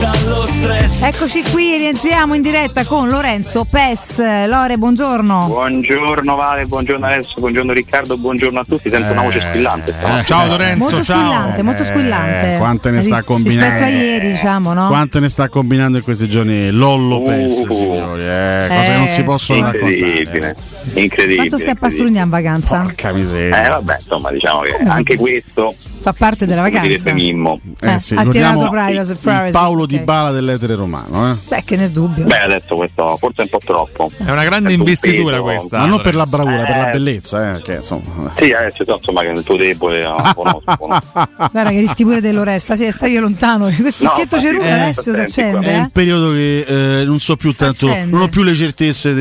Dallo stress. Eccoci qui, rientriamo in diretta con Lorenzo Pes. Lore, buongiorno. Buongiorno Vale, buongiorno Alessio, buongiorno Riccardo, buongiorno a tutti. Sento una voce squillante. Ciao Lorenzo, molto ciao. Squillante, molto squillante. Quante ne sta combinando rispetto a ieri, diciamo, no? Quante ne sta combinando in questi giorni Lollo Pes, signori. Cose che non si possono raccontare. Incredibile. Quanto stai a pastrugna in vacanza? Porca miseria. Vabbè, insomma, diciamo che anche questo fa parte della vacanza. Sì, ha tirato privacy. Paulo Dybala dell'etere romano, eh? Beh, che nel dubbio. Beh, adesso questo forse è un po' troppo. È una grande investitura questa. Ma non per la bravura, per la bellezza, che insomma. Sì, c'è insomma che il tuo debole conosco. Guarda che rischi pure dell'oresta, sì, stai lontano. Questo sacchetto ceruto adesso si accende. È un periodo che non so più tanto, non ho più le certezze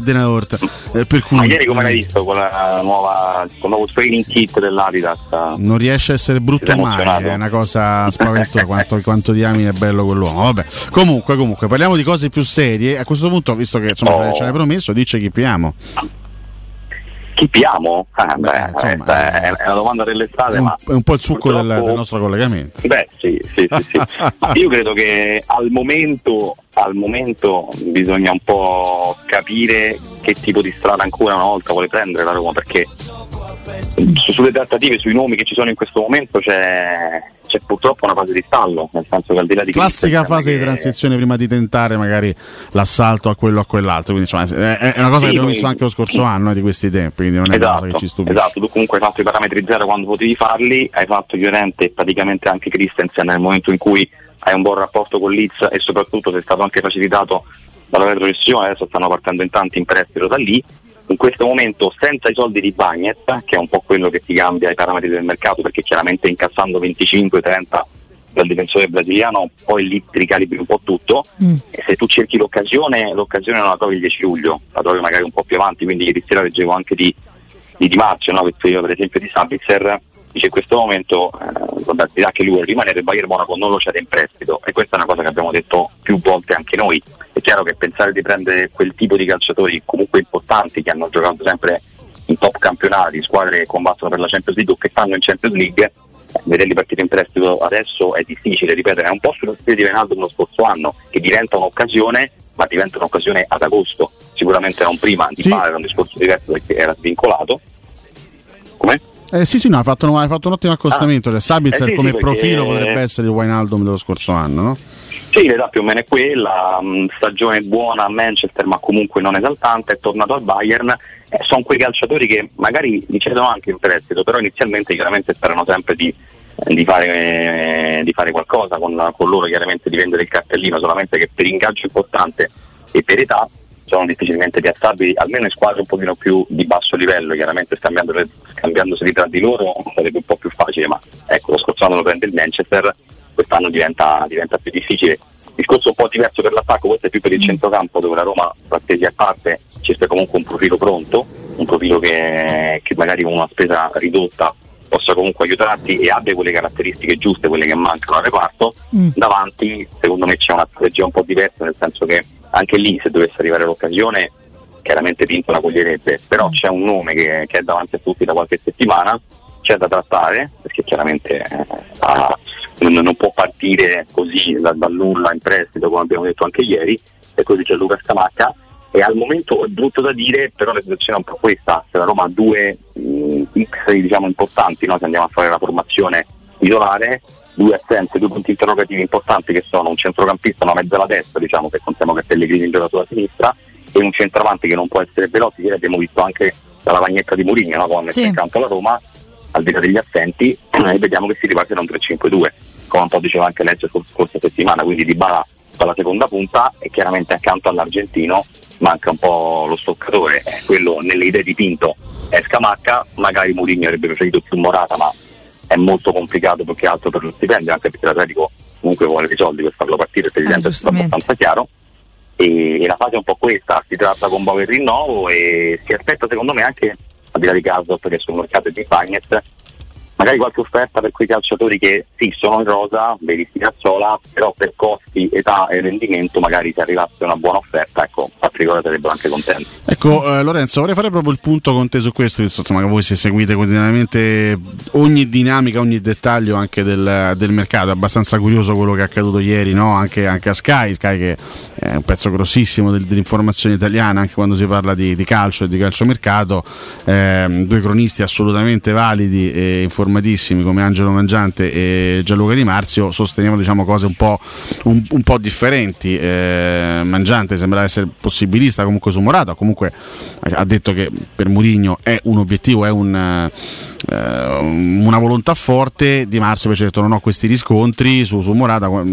della orta. Per cui. Ma ieri come l'hai visto con la nuova con nuovo training kit dell'Adidas? Non riesce a essere brutto mai, è una cosa spaventosa quanto diamine bello quell'uomo. Vabbè, comunque parliamo di cose più serie a questo punto, visto che insomma ce l'hai promesso. Dice chi piamo? È una domanda dell'estate, ma è un po' il succo del nostro collegamento. Sì. Io credo che al momento bisogna un po' capire che tipo di strada ancora una volta vuole prendere la Roma, perché sulle trattative, sui nomi che ci sono in questo momento c'è purtroppo una fase di stallo, nel senso che al di là di classica fase di transizione prima di tentare magari l'assalto a quello o a quell'altro, quindi insomma, è una cosa che abbiamo visto anche lo scorso anno di questi tempi, quindi non è una cosa che ci stupisce. Esatto, tu comunque hai fatto i parametri zero quando potevi farli, hai fatto Llorente e praticamente anche Christensen nel momento in cui hai un buon rapporto con Liz, e soprattutto sei stato anche facilitato dalla retrocessione, adesso stanno partendo in tanti in prestito da lì. In questo momento senza i soldi di Bagnet, che è un po' quello che ti cambia i parametri del mercato, perché chiaramente incassando 25-30 dal difensore brasiliano poi lì ti ricalibri un po' tutto, e se tu cerchi l'occasione non la trovi il 10 luglio, la trovi magari un po' più avanti. Quindi ieri sera leggevo anche di Di Marzio, no? Per esempio di Sabitzer, dice in questo momento dirà che lui vuole rimanere, Bayern Monaco non lo cede in prestito, e questa è una cosa che abbiamo detto più volte anche noi. È chiaro che pensare di prendere quel tipo di calciatori comunque importanti, che hanno giocato sempre in top campionati, squadre che combattono per la Champions League o che stanno in Champions League, vederli partire in prestito adesso è difficile, ripetere, è un po' sullo stile di Wijnaldum lo scorso anno, che diventa un'occasione, ma diventa un'occasione ad agosto, sicuramente non prima, di fare era un discorso diverso perché era svincolato. Come? Sì, no, hai fatto un ottimo accostamento. Cioè, Sabitzer come profilo potrebbe essere il Wijnaldum dello scorso anno, no? Sì, l'età più o meno è quella, stagione buona a Manchester ma comunque non esaltante, è tornato al Bayern, sono quei calciatori che magari li cedono anche in prestito, però inizialmente chiaramente sperano sempre di fare qualcosa con loro, chiaramente di vendere il cartellino, solamente che per ingaggio importante e per età sono difficilmente piazzabili, almeno in squadre un pochino più di basso livello. Chiaramente scambiandoseli tra di loro sarebbe un po' più facile, ma ecco, lo scorso anno lo prende il Manchester, quest'anno diventa più difficile. Discorso un po' diverso per l'attacco, questo è più per il centrocampo, dove la Roma, Frattesi a parte, cerca comunque un profilo pronto, un profilo che magari con una spesa ridotta possa comunque aiutarti e abbia quelle caratteristiche giuste, quelle che mancano al reparto. Davanti secondo me c'è una strategia un po' diversa, nel senso che anche lì, se dovesse arrivare l'occasione, chiaramente Pinto la coglierebbe, però c'è un nome che è davanti a tutti da qualche settimana, c'è da trattare, perché chiaramente non può partire così da nulla in prestito, come abbiamo detto anche ieri, e così c'è Luca Scamacca. E al momento è brutto da dire, però la situazione è un po' questa, se la Roma ha due X diciamo importanti, no? Se andiamo a fare la formazione titolare, due assenze, due punti interrogativi importanti, che sono un centrocampista, una mezzala destra, diciamo, se contiamo che Pellegrini gioca sulla sinistra, e un centravanti che non può essere veloce, che abbiamo visto anche dalla bagnetta di Mourinho, no? Quando è accanto alla Roma, al di là degli assenti, e vediamo che si riparte da un 3-5-2, come un po' diceva anche Lecce scorsa settimana, quindi Dybala dalla seconda punta, e chiaramente accanto all'argentino manca un po' lo stoccatore, quello nelle idee di Pinto è Scamacca, magari Mourinho avrebbe preferito più Morata, ma è molto complicato perché altro per lo stipendio, anche perché l'Atletico comunque vuole dei soldi per farlo partire, per esempio, è stato abbastanza chiaro, e la fase è un po' questa, si tratta con Bauer il rinnovo e si aspetta secondo me anche, al di là di Karsdorp che sul mercato di Bagnet, magari qualche offerta per quei calciatori che sì sono in rosa, benissimo Cazzola, però per costi, età e rendimento magari se arrivasse una buona offerta, ecco, a priori sarebbero anche contenti. Ecco, Lorenzo, vorrei fare proprio il punto con te su questo, insomma, che voi se seguite quotidianamente ogni dinamica, ogni dettaglio anche del mercato, è abbastanza curioso quello che è accaduto ieri, no? Anche a Sky, che è un pezzo grossissimo dell'informazione italiana, anche quando si parla di calcio e di calciomercato, due cronisti assolutamente validi e informatissimi come Angelo Mangiante e Gianluca Di Marzio sostenevano, diciamo, cose un po' differenti. Mangiante sembrava essere possibilista comunque su Morata, comunque ha detto che per Mourinho è un obiettivo, è una volontà forte. Di Marzio invece ha detto non ho questi riscontri su Morata, dal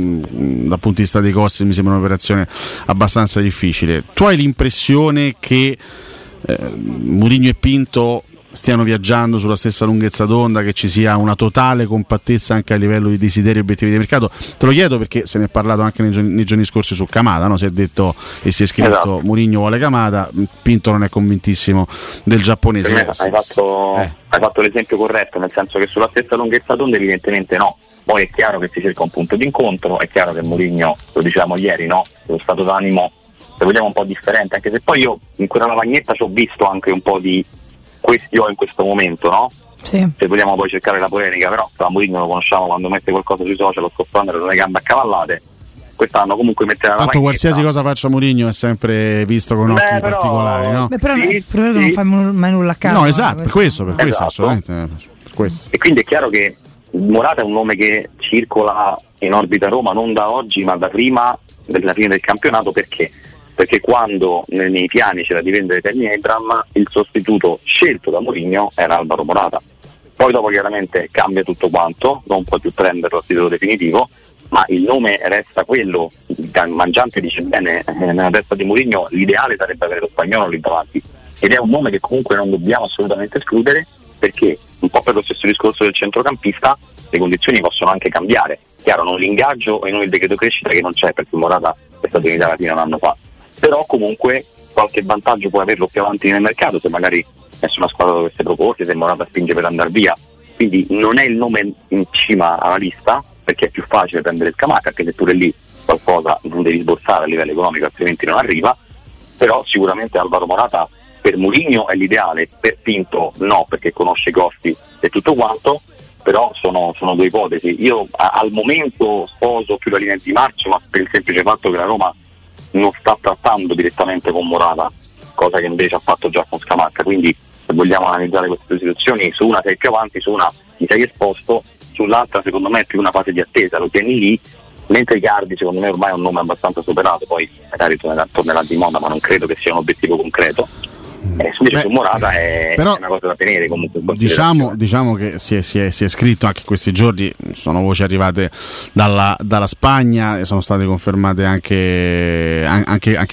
punto di vista dei costi mi sembra un'operazione abbastanza difficile. Tu hai l'impressione che Mourinho e Pinto stiano viaggiando sulla stessa lunghezza d'onda, che ci sia una totale compattezza anche a livello di desideri e obiettivi di mercato? Te lo chiedo perché se ne è parlato anche nei giorni scorsi su Kamada, no? Si è detto e si è scritto, esatto, Mourinho vuole Kamada, Pinto non è convintissimo del giapponese. Per me hai fatto l'esempio corretto, nel senso che sulla stessa lunghezza d'onda evidentemente no. Poi è chiaro che si cerca un punto d'incontro, è chiaro che Mourinho, lo dicevamo ieri, no? Lo stato d'animo, se vogliamo, un po' differente, anche se poi io in quella lavagnetta ci ho visto anche un po' di questi ho in questo momento, no? Sì. Se vogliamo poi cercare la polemica, però Mourinho lo conosciamo, quando mette qualcosa sui social lo scoffando con le gambe accavallate. Quest'anno comunque metterà la maglietta. Qualsiasi cosa faccia Mourinho è sempre visto con occhi particolari, no? Beh, però che non fa mai nulla a caso. No, esatto, per questo assolutamente. Per questo. E quindi è chiaro che Morata è un nome che circola in orbita Roma non da oggi, ma da prima della fine del campionato, perché quando nei piani c'era di vendere Ternidram, il sostituto scelto da Mourinho era Alvaro Morata. Poi dopo chiaramente cambia tutto quanto, non può più prenderlo a titolo definitivo, ma il nome resta quello. Mangiante dice bene, nella testa di Mourinho l'ideale sarebbe avere lo spagnolo lì davanti, ed è un nome che comunque non dobbiamo assolutamente escludere, perché un po' per lo stesso discorso del centrocampista le condizioni possono anche cambiare, chiaro, non l'ingaggio e non il decreto crescita che non c'è, perché Morata è stato in Italia fino a un anno fa, però comunque qualche vantaggio puoi averlo più avanti nel mercato, se magari nessuna squadra dovesse proporsi, se Morata spinge per andare via. Quindi non è il nome in cima alla lista, perché è più facile prendere il Scamacca, anche se pure lì qualcosa non devi sborsare a livello economico, altrimenti non arriva, però sicuramente Alvaro Morata per Mourinho è l'ideale, per Pinto no, perché conosce i costi e tutto quanto, però sono due ipotesi. Io al momento sposo più la linea di marcio, ma per il semplice fatto che la Roma non sta trattando direttamente con Morata, cosa che invece ha fatto già con Scamacca, quindi se vogliamo analizzare queste due situazioni, su una sei più avanti, su una ti sei esposto, sull'altra secondo me è più una fase di attesa, lo tieni lì, mentre Icardi secondo me ormai è un nome abbastanza superato, poi magari tornerà di moda, ma non credo che sia un obiettivo concreto. Su Morata è una cosa da tenere comunque. Diciamo che si è scritto anche questi giorni, sono voci arrivate dalla Spagna e sono state confermate anche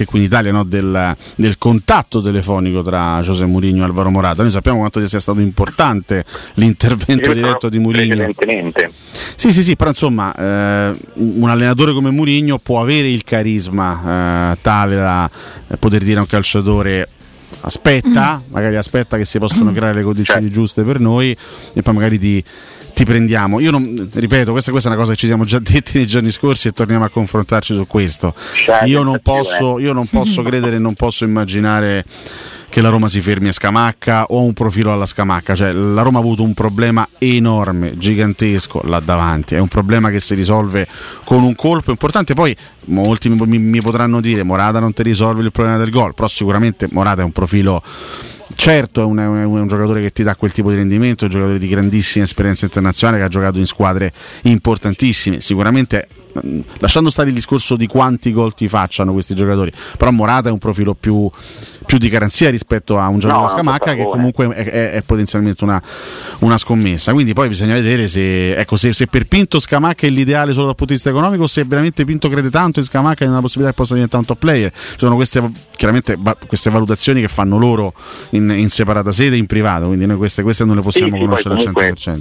qui in Italia, no? del contatto telefonico tra José Mourinho e Alvaro Morata. Noi sappiamo quanto sia stato importante l'intervento diretto di Mourinho. Sì, però insomma un allenatore come Mourinho può avere il carisma tale da poter dire a un calciatore aspetta che si possano creare le condizioni giuste per noi e poi magari ti prendiamo. Io non ripeto, questa è una cosa che ci siamo già detti nei giorni scorsi e torniamo a confrontarci su questo. Io non posso credere, non posso immaginare che la Roma si fermi a Scamacca o un profilo alla Scamacca, cioè la Roma ha avuto un problema enorme, gigantesco là davanti, è un problema che si risolve con un colpo importante. Poi molti mi potranno dire Morata non ti risolve il problema del gol, però sicuramente Morata è un profilo Certo è un giocatore che ti dà quel tipo di rendimento, è un giocatore di grandissima esperienza internazionale che ha giocato in squadre importantissime, sicuramente, lasciando stare il discorso di quanti gol ti facciano questi giocatori, però Morata è un profilo più di garanzia rispetto a un Gianluca Scamacca, che comunque è potenzialmente una scommessa. Quindi poi bisogna vedere se per Pinto Scamacca è l'ideale solo dal punto di vista economico, se veramente Pinto crede tanto in Scamacca è una possibilità che possa diventare un top player. Ci sono queste valutazioni che fanno loro in separata sede, in privato, quindi noi queste non le possiamo conoscere al 100%.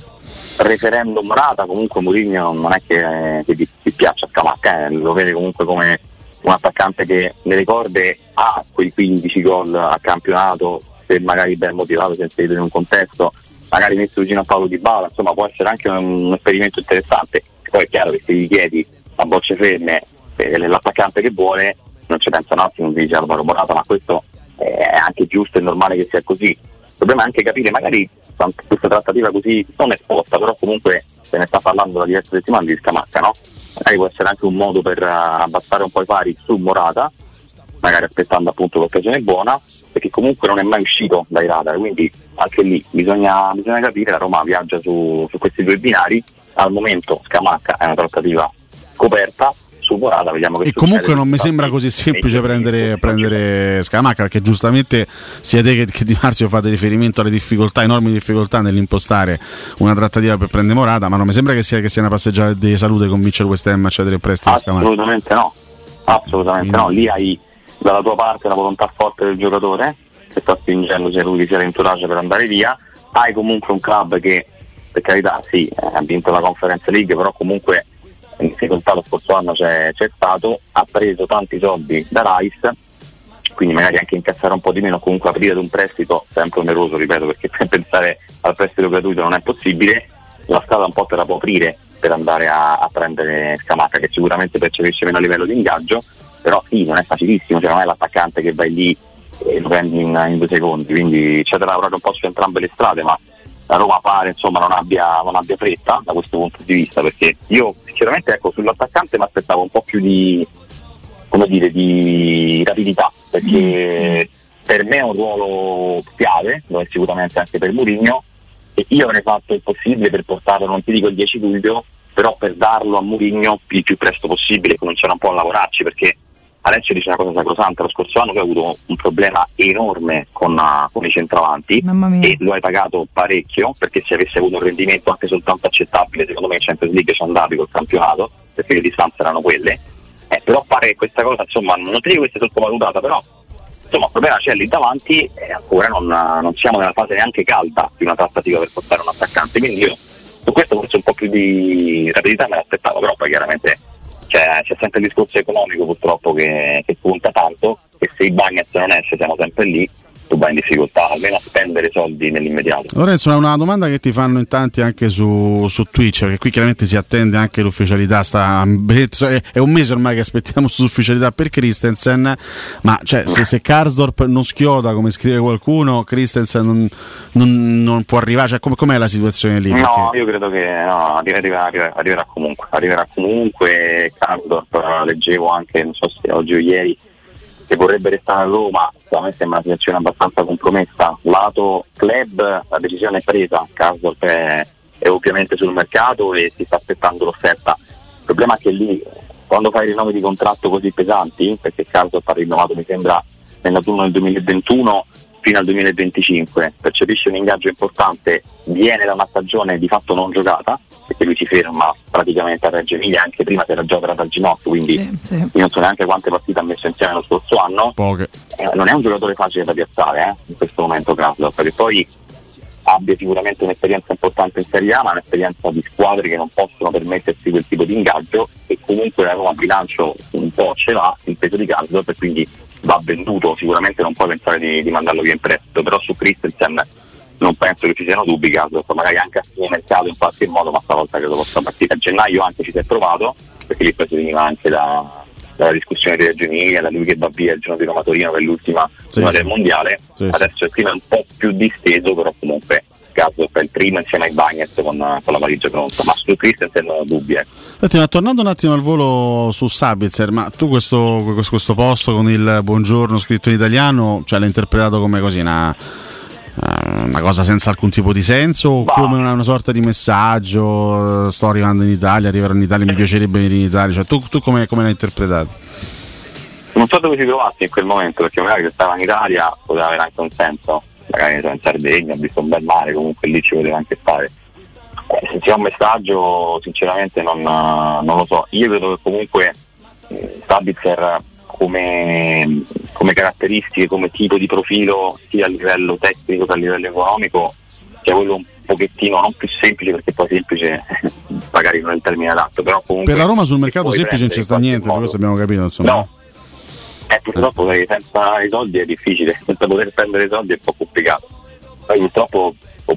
Referendum Morata, comunque Mourinho non è che ti piaccia Scamacca, lo vede comunque come un attaccante che nelle corde ha quei 15 gol a campionato, se magari ben motivato, se inserito in un contesto, magari messo vicino a Paulo Dybala, insomma può essere anche un esperimento interessante. Poi è chiaro che se gli chiedi a bocce ferme l'attaccante che vuole, non ci pensa un attimo, dice Alvaro Morata, ma questo è anche giusto e normale che sia così. Il problema è anche capire magari questa trattativa così non esposta, però comunque se ne sta parlando da diverse settimane di Scamacca, no? Magari può essere anche un modo per abbassare un po' i pari su Morata, magari aspettando appunto l'occasione buona, perché comunque non è mai uscito dai radar, quindi anche lì bisogna capire. La Roma viaggia su questi due binari, al momento Scamacca è una trattativa coperta, Morata, vediamo che e comunque non mi sembra così semplice prendere Scamacca, perché giustamente sia te che Di Marzio fate riferimento alle difficoltà, enormi difficoltà nell'impostare una trattativa per prendere Morata, ma non mi sembra che sia una passeggiata di salute convincere West Ham a cedere prestito a Scamacca. Assolutamente no, lì hai dalla tua parte la volontà forte del giocatore che sta spingendo, se lui si era in tourage per andare via, hai comunque un club che, per carità, sì, ha vinto la Conference League, però comunque in difficoltà lo scorso anno c'è stato, ha preso tanti soldi da Rice, quindi magari anche incassare un po' di meno, comunque aprire ad un prestito sempre oneroso, ripeto, perché pensare al prestito gratuito non è possibile, la strada un po' te la può aprire per andare a prendere Scamacca, che sicuramente percepisce meno a livello di ingaggio, però sì, non è facilissimo, cioè non è l'attaccante che vai lì e lo prendi in 2 secondi, quindi c'è da lavorare un po' su entrambe le strade, ma la Roma pare insomma non abbia fretta da questo punto di vista, perché io sinceramente, ecco, sull'attaccante mi aspettavo un po' più di, come dire, di rapidità, perché per me è un ruolo chiave, lo è sicuramente anche per Mourinho, e io avrei fatto il possibile per portarlo, non ti dico il 10 luglio, però per darlo a Mourinho il più presto possibile, cominciare un po' a lavorarci, perché Alessio dice una cosa sacrosanta, lo scorso anno che ha avuto un problema enorme con i centravanti e lo hai pagato parecchio, perché se avesse avuto un rendimento anche soltanto accettabile, secondo me in Champions League sono andati col campionato, perché le distanze erano quelle, però pare che questa cosa, insomma, non ti dico che sia sottovalutata, però insomma il problema c'è lì davanti e ancora non siamo nella fase neanche calda di una trattativa per portare un attaccante, quindi io su questo forse un po' più di rapidità me l'aspettavo, però poi chiaramente c'è sempre il discorso economico purtroppo che punta tanto, e se i Bagnet non esce siamo sempre lì, tu vai in difficoltà almeno a spendere soldi nell'immediato. Lorenzo, è una domanda che ti fanno in tanti anche su Twitch, perché qui chiaramente si attende anche l'ufficialità, è un mese ormai che aspettiamo sull'ufficialità per Christensen, ma cioè, se Karsdorp non schioda come scrive qualcuno, Christensen non può arrivare, cioè, com'è la situazione lì? Perché? No, io credo che no, arriverà comunque Karsdorp, leggevo anche, non so se oggi o ieri, che vorrebbe restare a Roma. A me sembra una situazione abbastanza compromessa, lato club la decisione è presa, Karsdorp è ovviamente sul mercato e si sta aspettando l'offerta. Il problema è che lì, quando fai rinnovi di contratto così pesanti, perché Karsdorp ha rinnovato mi sembra nell'autunno del 2021 fino al 2025, percepisce un ingaggio importante, viene da una stagione di fatto non giocata, perché lui si ferma praticamente a Reggio Emilia, anche prima si era già operato al ginocchio, quindi sì. Io non so neanche quante partite ha messo insieme lo scorso anno. Poche. Non è un giocatore facile da piazzare in questo momento Karsdorp, perché poi abbia sicuramente un'esperienza importante in Serie A, ma un'esperienza di squadre che non possono permettersi quel tipo di ingaggio, e comunque la Roma bilancio un po' ce l'ha il peso di Karsdorp, e quindi va venduto, sicuramente non puoi pensare di mandarlo via in prestito, però su Christensen non penso che ci siano dubbi, Karsdorp magari anche a fine mercato in qualche modo, ma stavolta credo possa partire a gennaio, anche ci si è provato, perché lì poi si veniva anche dalla discussione di Reggio Emilia, da lui che va via il giorno di Roma Torino, che è l'ultima del mondiale, adesso il clima è un po' più disteso, però comunque Karsdorp è il primo insieme ai Bagnet con la valigia pronta, ma su Christensen non ho dubbi. Senti, ma tornando un attimo al volo su Sabitzer, ma tu questo posto con il buongiorno scritto in italiano, cioè l'hai interpretato come così una una cosa senza alcun tipo di senso, bah, come una sorta di messaggio, sto arrivando in Italia, arriverò in Italia, mi piacerebbe venire in Italia, cioè, tu come l'hai interpretato? Non so dove ti trovassi in quel momento, perché magari se stava in Italia poteva avere anche un senso, magari in Sardegna, ho visto un bel mare, comunque lì ci poteva anche stare. Se c'è un messaggio sinceramente non lo so, io credo che comunque Sabitzer come caratteristiche, come tipo di profilo, sia a livello tecnico che a livello economico, sia quello un pochettino non più semplice, perché poi semplice magari non è il termine adatto, però comunque per la Roma sul mercato semplice non c'è sta niente, questo abbiamo capito, insomma. No, purtroppo perché senza i soldi è difficile, senza poter spendere i soldi è un po' complicato, poi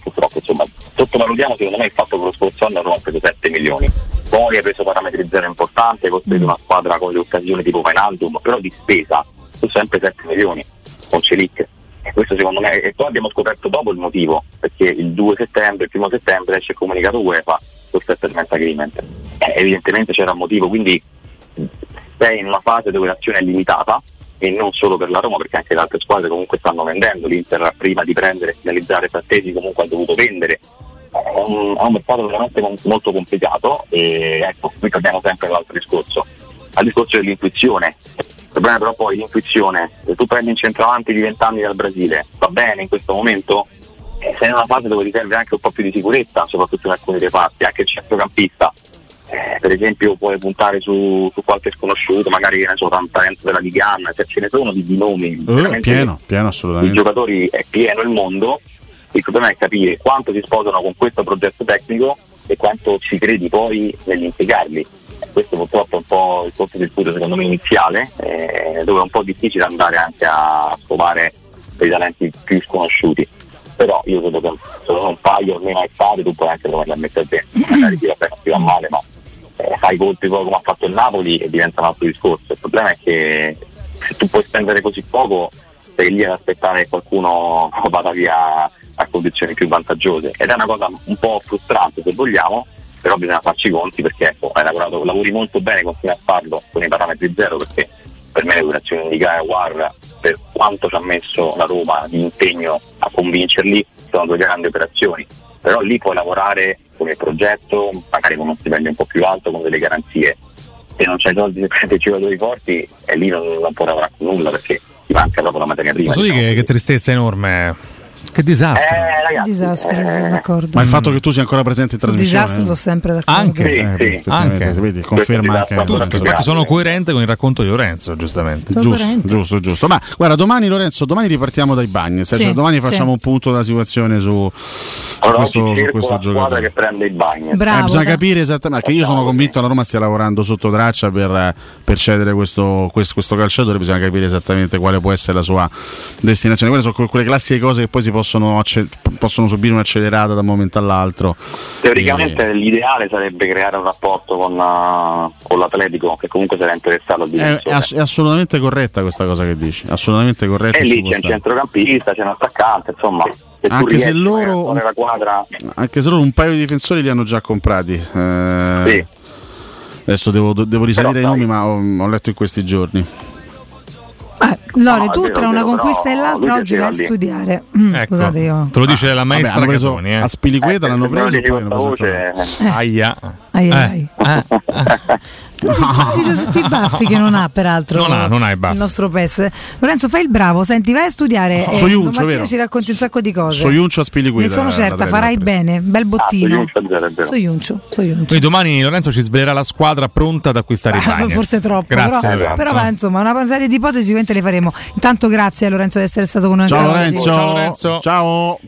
purtroppo insomma sottovalutiamo secondo me il fatto che lo scorso anno Roma ha preso 7 milioni, poi ha preso parametri zero importante, costruito una squadra con le occasioni tipo Wijnaldum, però di spesa sono sempre 7 milioni con Celic, e questo secondo me, e poi abbiamo scoperto dopo il motivo, perché il 2 settembre, il primo settembre esce il comunicato UEFA sul settlement agreement, evidentemente c'era un motivo, quindi sei in una fase dove l'azione è limitata, e non solo per la Roma, perché anche le altre squadre comunque stanno vendendo, l'Inter prima di prendere e finalizzare Frattesi comunque ha dovuto vendere, è un mercato veramente molto complicato, e ecco, qui torniamo sempre all'altro discorso, al discorso dell'intuizione. Il problema però poi l'intuizione, se tu prendi un centravanti di 20 anni dal Brasile, va bene in questo momento, sei in una fase dove ti serve anche un po' più di sicurezza, soprattutto in alcuni reparti, anche il centrocampista. Per esempio puoi puntare su qualche sconosciuto, magari che ne so, un talento della Ligana, se ce ne sono di nomi, pieno assolutamente. I giocatori, è pieno il mondo, il problema è capire quanto si sposano con questo progetto tecnico e quanto ci credi poi nell'impiegarli. Questo purtroppo è un po' il corso di studio secondo me iniziale, dove è un po' difficile andare anche a scovare dei talenti più sconosciuti, però io credo che se sono un paio almeno a fare tu puoi anche trovarli a mettere bene, magari ti va bene, ti va male, ma fai conti poi come ha fatto il Napoli e diventa un altro discorso. Il problema è che se tu puoi spendere così poco sei lì ad aspettare che qualcuno vada via a condizioni più vantaggiose, ed è una cosa un po' frustrante se vogliamo, però bisogna farci i conti, perché ecco, hai lavorato, lavori molto bene, continui a farlo con i parametri zero, perché per me l'operazione di Gaia, per quanto ci ha messo la Roma di impegno a convincerli, sono due grandi operazioni, però lì puoi lavorare con il progetto, magari con uno stipendio un po' più alto, con delle garanzie. Se non c'è soldi, se prendi i giocatori forti, e lì non può lavorare con nulla, perché ti manca proprio la materia prima. Diciamo. Che tristezza enorme, che disastro. Ragazzi, disastro, sono d'accordo. Ma il fatto che tu sia ancora presente in trasmissione, disastro, sono sempre d'accordo. Anche. Vedi, conferma anche Lorenzo. Infatti sono coerente con il racconto di Lorenzo, giustamente. Giusto. Ma guarda, domani Lorenzo, domani ripartiamo dai Bagnet, cioè, domani facciamo un punto della situazione su questo giocatore che prende il Bagnet. Bisogna capire esattamente, perché io sono convinto la Roma stia lavorando sotto traccia per cedere questo calciatore, bisogna capire esattamente quale può essere la sua destinazione. Quelle sono quelle classiche cose che poi si possono subire un'accelerata da un momento all'altro. Teoricamente l'ideale sarebbe creare un rapporto con l'Atletico, che comunque sarà interessato. È assolutamente corretta questa cosa che dici, assolutamente corretta. E lì c'è un centrocampista, c'è un attaccante, insomma. Anche se loro un paio di difensori li hanno già comprati. Sì. Adesso devo risalire ai nomi, ma ho letto in questi giorni. Lore, tu tra una conquista e l'altra oggi vai a studiare. Ecco, scusate, io te lo dice la maestra. Vabbè, Catoni, a Spiliqueta l'hanno preso, poi tutti i baffi che non ha, peraltro non ha i baffi il nostro Pes. Lorenzo, fai il bravo, senti, vai a studiare, domani ci racconti un sacco di cose. Soiuncio a Spiliqueta, ne sono certa, farai bene, bel bottino. Soiuncio. Domani Lorenzo ci svelerà la squadra pronta ad acquistare i Binance. Forse troppo, però insomma una serie di ipotesi sicuramente le faremo. Intanto grazie a Lorenzo di essere stato con noi. Ciao Lorenzo. Ciao.